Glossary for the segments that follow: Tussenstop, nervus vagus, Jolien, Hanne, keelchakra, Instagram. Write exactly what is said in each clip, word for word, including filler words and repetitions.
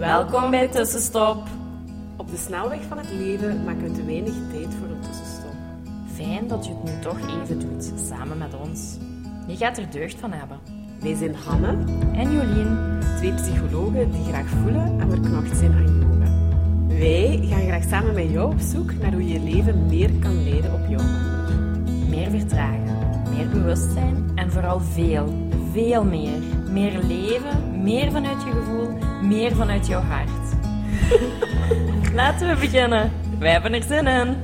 Welkom bij Tussenstop. Op de snelweg van het leven maken we te weinig tijd voor een tussenstop. Fijn dat je het nu toch even doet, samen met ons. Je gaat er deugd van hebben. Wij zijn Hanne en Jolien, twee psychologen die graag voelen en verknocht zijn aan yoga. Wij gaan graag samen met jou op zoek naar hoe je leven meer kan leiden op jouw manier. Meer vertragen, meer bewustzijn en vooral veel, veel meer. Meer leven, meer vanuit je gevoel, meer vanuit jouw hart. Laten we beginnen. Wij hebben er zin in.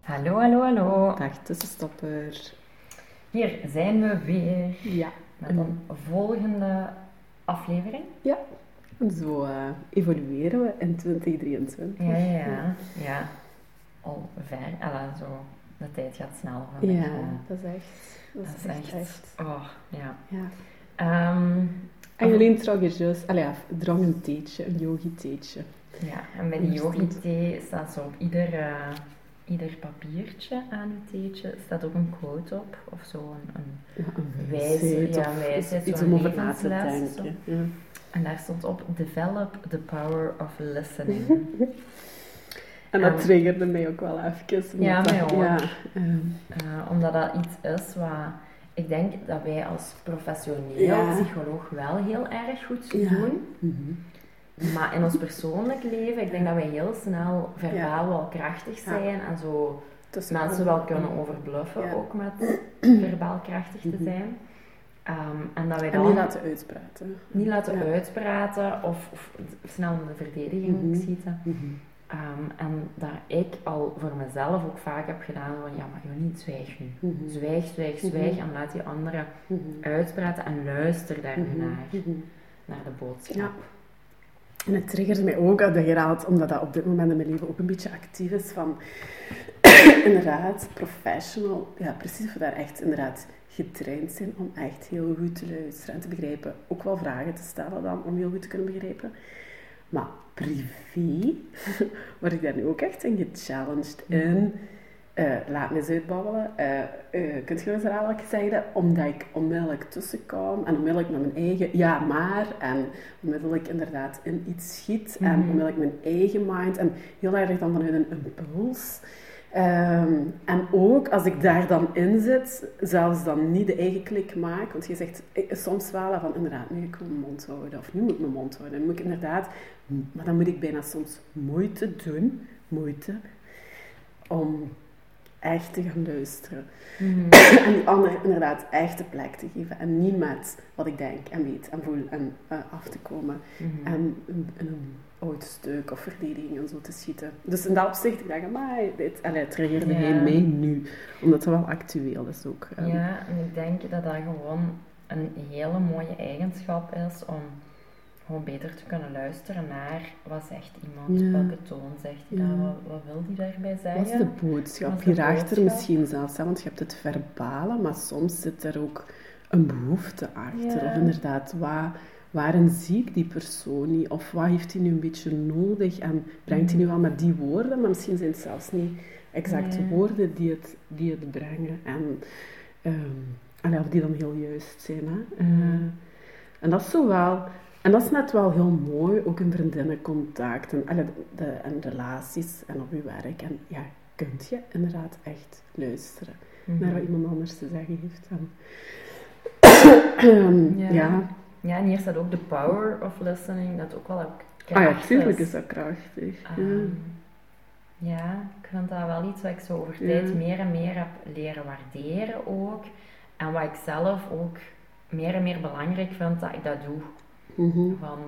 Hallo, hallo, hallo. Dag tussenstopper. Hier zijn we weer. Ja. Met een volgende aflevering. Ja. En zo uh, evolueren we in twintig drieëntwintig. Ja, ja, ja. Al ver. Alla, zo. De tijd gaat snel. Ja, uh, dat is echt. Dat, dat is echt. echt. Oh, ja. ja. Um, en Jolien dronk er juist, allee, dronk een theetje, een yogi-theetje. Ja, en bij die yogi-thee staat zo op ieder, uh, ieder papiertje aan het theetje staat ook een quote op, of zo een, een, ja, een wijsheid, ja, een wijsheid, iets om over na te denken. Ja. En daar stond op: develop the power of listening. En dat um, triggerde mij ook wel even. Ja, mij ook. Ja. Um. Uh, omdat dat iets is wat... Ik denk dat wij als professioneel ja. psycholoog wel heel erg goed ja. doen. Mm-hmm. Maar in ons persoonlijk leven, ik denk dat wij heel snel verbaal ja. wel krachtig zijn. Ja. En zo Tussen mensen wel kunnen overbluffen, ja. ook met verbaal krachtig te zijn. Um, en dat wij dan... En niet laten uitpraten. Niet laten ja. uitpraten of, of snel in de verdediging mm-hmm. schieten. Mm-hmm. Um, en dat ik al voor mezelf ook vaak heb gedaan van ja, maar Jolien, zwijg nu. Mm-hmm. Zwijg, zwijg, zwijg mm-hmm. en laat die anderen mm-hmm. uitpraten en luister daarna mm-hmm. naar, naar de boodschap. Ja. En het triggerde mij ook uit de geraad, omdat dat op dit moment in mijn leven ook een beetje actief is van inderdaad, professional, ja precies, we daar echt inderdaad getraind zijn om echt heel goed te luisteren en te begrijpen. Ook wel vragen te stellen dan, om heel goed te kunnen begrijpen. Maar privé word ik daar nu ook echt in gechallenged in. Uh, laat me eens uitbabbelen. Uh, uh, kunt je eens herhalen wat ik zei? Omdat ik onmiddellijk tussenkom en onmiddellijk met mijn eigen ja maar en onmiddellijk inderdaad in iets schiet mm-hmm. en onmiddellijk mijn eigen mind en heel erg dan vanuit een impuls. Um, en ook als ik daar dan in zit, zelfs dan niet de eigen klik maak, want je zegt soms wel van inderdaad, nu ik moet mijn mond houden of nu moet ik mijn mond houden, dan moet ik inderdaad, maar dan moet ik bijna soms moeite doen, moeite, om echt te gaan luisteren. Mm-hmm. En die ander inderdaad echt de plek te geven en niet met wat ik denk en weet en voel en uh, af te komen mm-hmm. en in een oud stuk of verdediging en zo te schieten. Dus in dat opzicht, ik dacht, maar dit en het reageerde ja. mij nu, omdat het wel actueel is ook. Um. Ja, en ik denk dat dat gewoon een hele mooie eigenschap is om gewoon beter te kunnen luisteren naar wat zegt iemand, ja. welke toon zegt hij ja. dat, wat, wat wil hij daarbij zeggen. Wat is de boodschap? Hierachter misschien zelfs, hè, want je hebt het verbale, maar soms zit er ook een behoefte achter. Ja. Of inderdaad, waar, waarin zie ik die persoon niet? Of wat heeft hij nu een beetje nodig? En brengt hij nu wel met die woorden, maar misschien zijn het zelfs niet exacte nee. woorden die het, die het brengen. En, um, en of die dan heel juist zijn. Hè? Mm. Uh, en dat is zo wel... En dat is net wel heel mooi, ook in vriendinnencontact en, en, de, en relaties en op je werk. En ja, kunt je inderdaad echt luisteren mm-hmm. naar wat iemand anders te zeggen heeft. En, ja. Ja. ja, en hier staat ook de power of listening, dat ook wel ook krachtig. Ah ja, tuurlijk is dat krachtig. Um, ja. ja, ik vind dat wel iets wat ik zo over tijd ja. meer en meer heb leren waarderen ook. En wat ik zelf ook meer en meer belangrijk vind dat ik dat doe. Mm-hmm. Van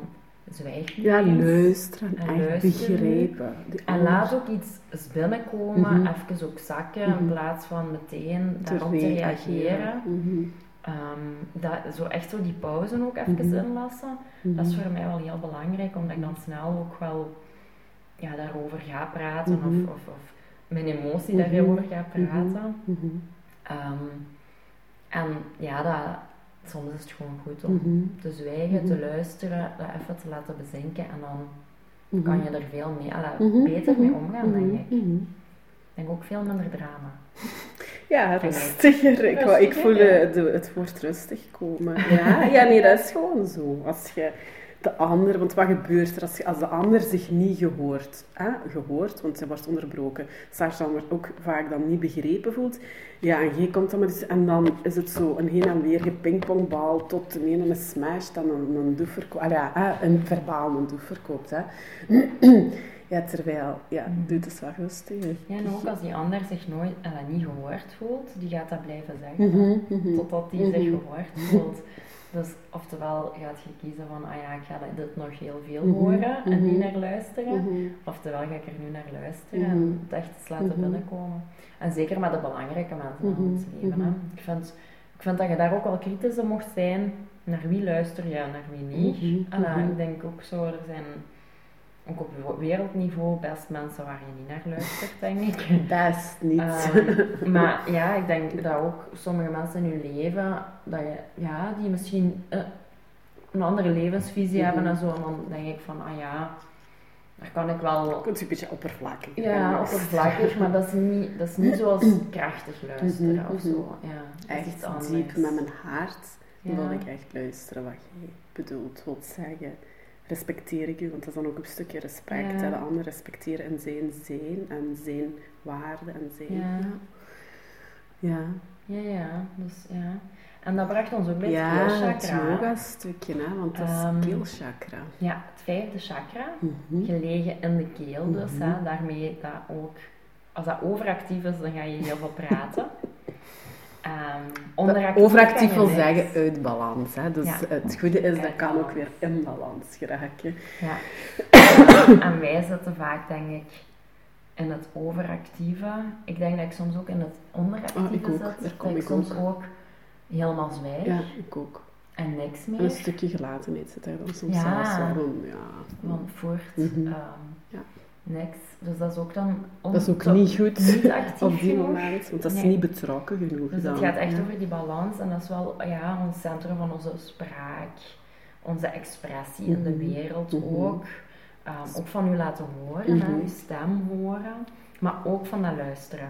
zwijg niet ja, luisteren en, en echt luisteren. Begrijpen. En laat ook iets binnenkomen, mm-hmm. even ook zakken, mm-hmm. in plaats van meteen daarop te reageren. Mm-hmm. Um, dat, zo echt zo die pauzen ook even mm-hmm. inlassen, mm-hmm. dat is voor mij wel heel belangrijk, omdat ik dan snel ook wel ja, daarover ga praten mm-hmm. of, of, of mijn emotie mm-hmm. daarover ga praten. Mm-hmm. Um, en ja, dat... Soms is het gewoon goed om mm-hmm. te zwijgen, mm-hmm. te luisteren, dat even te laten bezinken en dan mm-hmm. kan je er veel mee, ah, beter mm-hmm. mee omgaan, denk ik. Mm-hmm. Ik denk ook veel minder drama. Ja, rustiger. Ik, rustiger, ik voel ja. de, het woord rustig komen. Ja, ja, nee, dat is gewoon zo. Als je de ander, want wat gebeurt er als, je, als de ander zich niet gehoord, hè, gehoord, want ze wordt onderbroken, Sarsan wordt ook vaak dan niet begrepen voelt. Ja, en je komt dan maar eens, en dan is het zo een heen en weer gepingpongbal tot de ene een smash, dan een, een doef verkoopt. Ah, ja, een verbaal een doef verkoopt, hè. Ja, terwijl, ja, doet het wel rustiger. Ja, en ook als die ander zich nooit, uh, niet gehoord voelt, die gaat dat blijven zeggen, mm-hmm, mm-hmm. totdat die mm-hmm. zich gehoord voelt. Dus oftewel gaat je kiezen van, ah ja, ik ga dit nog heel veel horen mm-hmm. en niet naar luisteren. Mm-hmm. Oftewel ga ik er nu naar luisteren mm-hmm. en het echt eens laten mm-hmm. binnenkomen. En zeker met de belangrijke mensen in mm-hmm. ons leven. Hè. Ik vind, ik vind dat je daar ook wel kritisch op mocht zijn. Naar wie luister je en naar wie niet. Mm-hmm. En uh, ik denk ook zo, er zijn... Ook op wereldniveau best mensen waar je niet naar luistert, denk ik. Best niet. Um, maar ja, ik denk dat ook sommige mensen in hun leven, dat je, ja, die misschien uh, een andere levensvisie mm-hmm. hebben en zo. En dan denk ik van, ah ja, daar kan ik wel... Dat is een beetje oppervlakkig. Ja, best. oppervlakkig, maar dat is niet, dat is niet zoals krachtig luisteren mm-hmm. of zo. Ja, echt iets anders. Diep met mijn hart ja. wil ik echt luisteren wat je bedoelt, wilt zeggen. Respecteer ik u, want dat is dan ook een stukje respect. Ja. Hè? De ander respecteren en zijn zijn en zijn waarde en zijn. Ja. Ja, ja, ja. Dus, ja. En dat bracht ons ook bij ja, het keelchakra. Ja, het yoga-stukje, hè? Want dat is um, keelchakra. Ja, het vijfde chakra, mm-hmm. gelegen in de keel dus. Mm-hmm. Hè? Daarmee dat ook, als dat overactief is, dan ga je heel veel praten. Um, overactief wil zeggen uit balans, hè? Dus ja. het goede is, dat kan ook weer in balans geraken. Ja. En wij zitten vaak, denk ik, in het overactieve. Ik denk dat ik soms ook in het onderactieve oh, zit. Dat ik, ik soms ook, ook helemaal zwijg. Ja, ik ook. En niks meer. Een stukje gelatenheid zit daar dan soms ja. zelfs waarom. Ja. Want voort... Mm-hmm. Um, ja. Niks. Dus dat is ook dan... On- dat is ook niet goed niet actief op die moment, want dat is nee. niet betrokken genoeg. Dus dan. Het gaat echt ja. over die balans en dat is wel ja, ons centrum van onze spraak, onze expressie mm-hmm. in de wereld mm-hmm. ook. Um, ook van u laten horen, mm-hmm. hè, uw stem horen, maar ook van dat luisteren.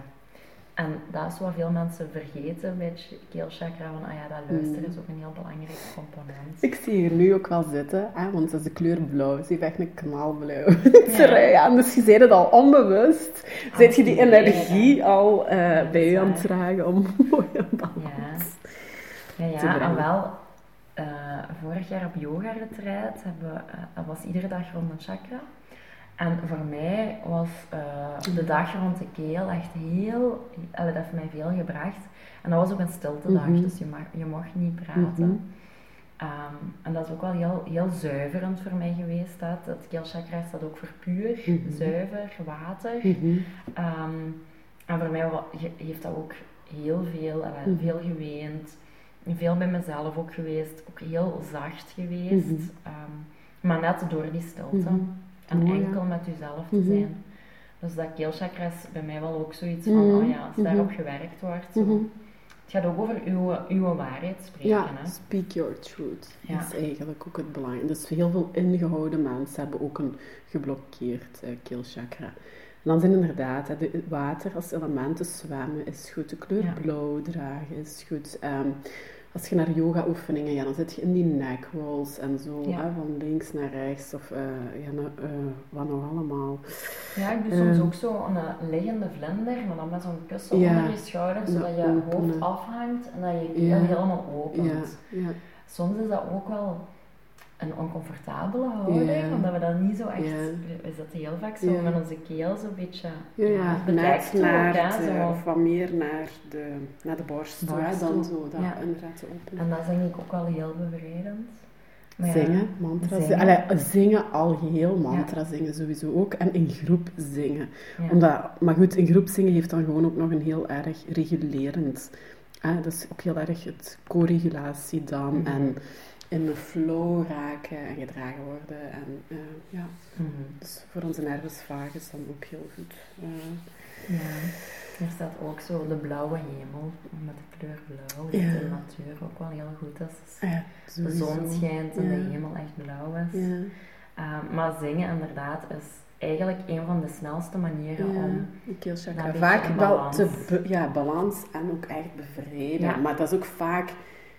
En dat is wat veel mensen vergeten bij het keelchakra, van ah ja, dat luisteren mm. is ook een heel belangrijk component. Ik zie hier nu ook wel zitten, hè, want dat is de kleur blauw. Ze heeft echt een knalblauw. Ja. Ja, dus je zei het al onbewust. Ah, Zet je die energie ja. al uh, bij je aan het dragen om mooi aan balans ja. ja, ja, te brengen. En wel, uh, vorig jaar op yoga-retreat, hebben we, uh, dat was iedere dag rond een chakra. En voor mij was uh, de dag rond de keel echt heel... Uh, dat heeft mij veel gebracht. En dat was ook een stilte dag, mm-hmm. dus je, mag, je mocht niet praten. Mm-hmm. Um, en dat is ook wel heel, heel zuiverend voor mij geweest. Dat, dat keelchakra staat ook voor puur, mm-hmm. zuiver, water. Mm-hmm. Um, en voor mij heeft dat ook heel veel, uh, mm-hmm. veel geweend. Veel bij mezelf ook geweest. Ook heel zacht geweest. Mm-hmm. Um, maar net door die stilte. Mm-hmm. En oh, enkel ja. met jezelf te mm-hmm. zijn. Dus dat keelchakra is bij mij wel ook zoiets van, mm-hmm. oh ja, als daarop mm-hmm. gewerkt wordt. Zo. Mm-hmm. Het gaat ook over uw, uw waarheid spreken. Ja, hè? Speak your truth. Ja. Dat is eigenlijk ook het belangrijk. Dus heel veel ingehouden mensen hebben ook een geblokkeerd uh, keelchakra. En dan zijn inderdaad, het water als elementen zwemmen is goed. De kleur ja. blauw dragen is goed. Um, Als je naar yoga oefeningen, ja, dan zit je in die neck rolls en zo, ja. hè, van links naar rechts of uh, ja, nou, uh, wat nog allemaal. Ja, ik doe uh, soms ook zo een liggende vlinder, maar dan met zo'n kussen ja, onder je schouder, zodat je openen. hoofd afhangt en dat je keel ja. helemaal opent. Ja, ja. Soms is dat ook wel een oncomfortabele houding, ja. omdat we dat niet zo echt... Ja. We zitten heel vaak zo ja. met onze keel zo'n beetje ja, ja. bedekt. Naar ook, de, zo. Of wat meer naar de, naar de borst, borst dan zo, dat ja. inderdaad open. En dat is denk ik ook wel heel bevrijdend. Maar zingen, ja, mantra zingen. Allee, zingen al geheel, mantra ja. zingen sowieso ook. En in groep zingen. Ja. Omdat, maar goed, in groep zingen heeft dan gewoon ook nog een heel erg regulerend. Eh, dat is ook heel erg het co-regulatie dan mm-hmm. en... in de flow raken en gedragen worden. En, uh, ja. mm-hmm. Dus voor onze nervus vagus dan ook heel goed. Uh. Ja, er staat ook zo de blauwe hemel met de kleur blauw. Ja. Dat de natuur ook wel heel goed is. Dus ja, de zon schijnt en ja. de hemel echt blauw is. Ja. Uh, maar zingen inderdaad is eigenlijk een van de snelste manieren ja, om de keelchakra vaak balans. Wel te be, ja, balans en ook echt bevreden. Ja. Maar dat is ook vaak,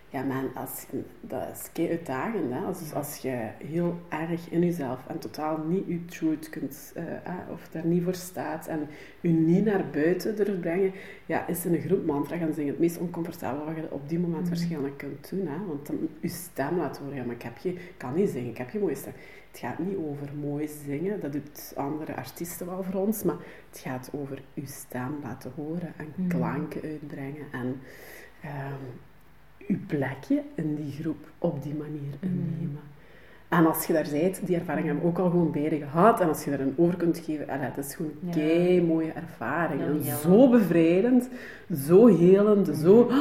ja man, als, dat is kei uitdagend. Hè? Als, als je heel erg in jezelf en totaal niet je truth kunt, uh, uh, of daar niet voor staat en je niet naar buiten durft brengen, ja, is in een groep mantra gaan zingen het meest oncomfortabel wat je op die moment mm. waarschijnlijk kunt doen. Hè? Want dan je stem laat horen, ja, maar ik heb je, kan niet zingen, ik heb je mooie stem. Het gaat niet over mooi zingen, dat doet andere artiesten wel voor ons, maar het gaat over uw stem laten horen en mm. klanken uitbrengen en um, uw plekje in die groep op die manier innemen. Mm. En als je daar bent, die ervaring hebben we ook al gewoon beide gehad en als je daar een over kunt geven, dat is gewoon een ja. kei mooie ervaring. En zo bevrijdend, zo helend, mm. zo...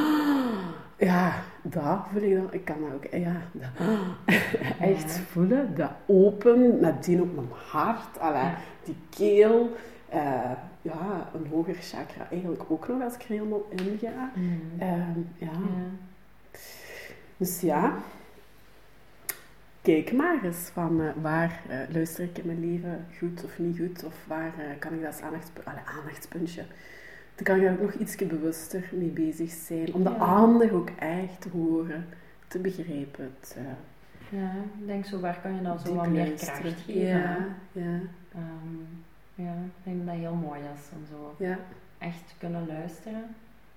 Ja, dat voel ik dan. Ik kan dat ook ja, dat, ja. echt voelen. Dat open, nadien ook mijn hart, allee, ja. die keel. Uh, ja, een hoger chakra eigenlijk ook nog als ik er helemaal in ga. Mm. Uh, ja. ja. Dus ja, kijk maar eens van uh, waar uh, luister ik in mijn leven goed of niet goed. Of waar uh, kan ik dat als aandachtspunt, allee, aandachtspuntje... Dan kan je ook nog ietsje bewuster mee bezig zijn. Om de ja. aandacht ook echt te horen, te begrijpen. Te ja, ik denk zo, waar kan je dan zo wat meer kracht geven? Ja, ja. Um, ja, ik denk dat dat heel mooi is. Om zo ja. echt kunnen luisteren.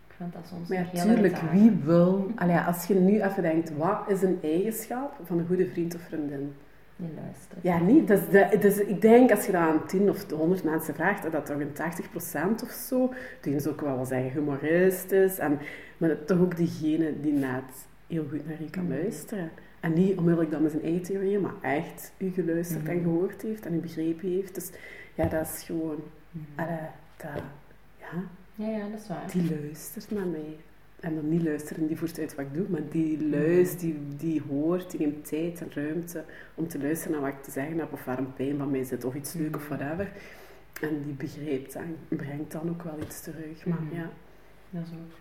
Ik vind dat soms heel ja, tuurlijk, taak. Wie wil... Allee, als je nu even denkt, wat is een eigenschap van een goede vriend of vriendin? Niet luisteren. Ja, niet. Dus, de, dus ik denk, als je dat aan tien of honderd mensen vraagt, dat toch een tachtig procent of zo, die is ook wel wel zeggen humorist is, en, maar toch ook diegene die net heel goed naar je kan mm-hmm. luisteren. En niet onmiddellijk dan met zijn eigen theorieën, maar echt u geluisterd mm-hmm. en gehoord heeft en u begrepen heeft. Dus ja, dat is gewoon... Mm-hmm. Alle, dat, ja. Ja, ja, dat is waar. Die luistert naar mij. En dan niet luisteren, die voert uit wat ik doe, maar die luistert, die, die hoort, die neemt tijd en ruimte om te luisteren naar wat ik te zeggen heb, of waar een pijn van mij zit, of iets leuk of whatever. En die begrijpt en brengt dan ook wel iets terug. Maar mm-hmm. ja. Dat is ook.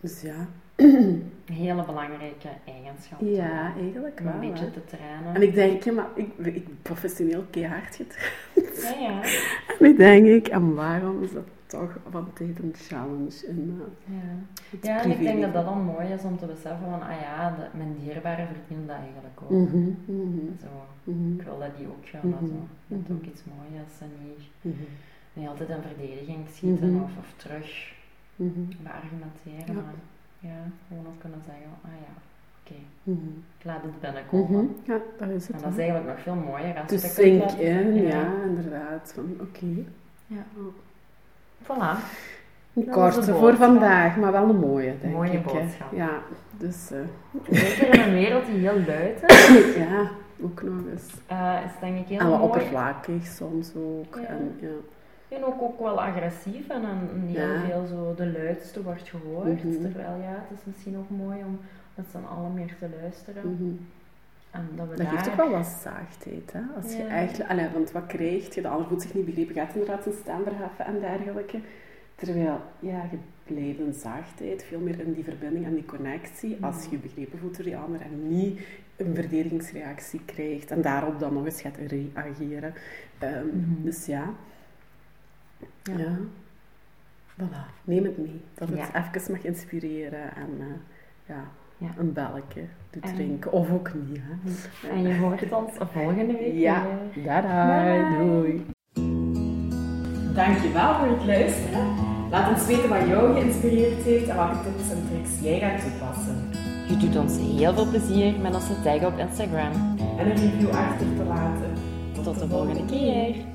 Dus ja. Een hele belangrijke eigenschap. Ja, eigenlijk wel. Een beetje te trainen. En ik denk, ja, maar ik, ik ben professioneel keihard getraind. Ja, ja. En ik denk, ik, en waarom is dat? Toch van tijd een challenge in uh, ja. ja, en ik denk dat dat dan mooi is om te beseffen van, ah ja, de, mijn dierbaren verdienen dat eigenlijk ook. Mm-hmm, mm-hmm. Zo. Mm-hmm. Ik wil dat die ook gaan, mm-hmm. zo. Dat mm-hmm. ook iets moois is en niet, mm-hmm. niet altijd in verdediging schieten mm-hmm. of, of terug mm-hmm. beargumenteren, ja. maar ja, gewoon ook kunnen zeggen, ah ja, oké, okay. mm-hmm. ik laat het binnenkomen. Mm-hmm. Ja, dat is het. En dat is eigenlijk nog veel mooier als dus ik dat in, ja. ja, inderdaad, van oké. Okay. Ja. Voilà. Een korte voor vandaag, maar wel een mooie, denk mooie ik. Mooie boodschap. Hè. Ja, dus... Uh. Zeker in een wereld die heel luid is. Ja, ook nog eens. Uh, is denk ik heel en wat mooi. Oppervlakkig soms ook. Ja. En, ja. en ook, ook wel agressief en dan heel ja. veel zo de luidste wordt gehoord. Mm-hmm. Terwijl ja, het is misschien ook mooi om met z'n allen meer te luisteren. Mm-hmm. En dat we dat daar... geeft ook wel wat zachtheid, hè? Als ja. je eigenlijk, allee, want wat krijg je? De ander voelt zich niet begrepen, gaat inderdaad zijn stem verheffen en dergelijke. Terwijl, ja, je blijft een zachtheid, veel meer in die verbinding en die connectie, mm. als je je begrepen voelt door die ander en niet een verdedigingsreactie krijgt en daarop dan nog eens gaat reageren. Um, mm-hmm. Dus ja. ja, ja, voilà, neem het mee. Dat het ja. even mag inspireren en uh, ja... Ja. Een belletje doet en... drinken, of ook niet. Hè? En je hoort ons volgende week. Ja, dadaa, doei. Dankjewel voor het luisteren. Laat ons weten wat jou geïnspireerd heeft en welke tips en tricks jij gaat toepassen. Je doet ons heel veel plezier met onze tag op Instagram. En een review achter te laten. Tot, Tot de volgende keer.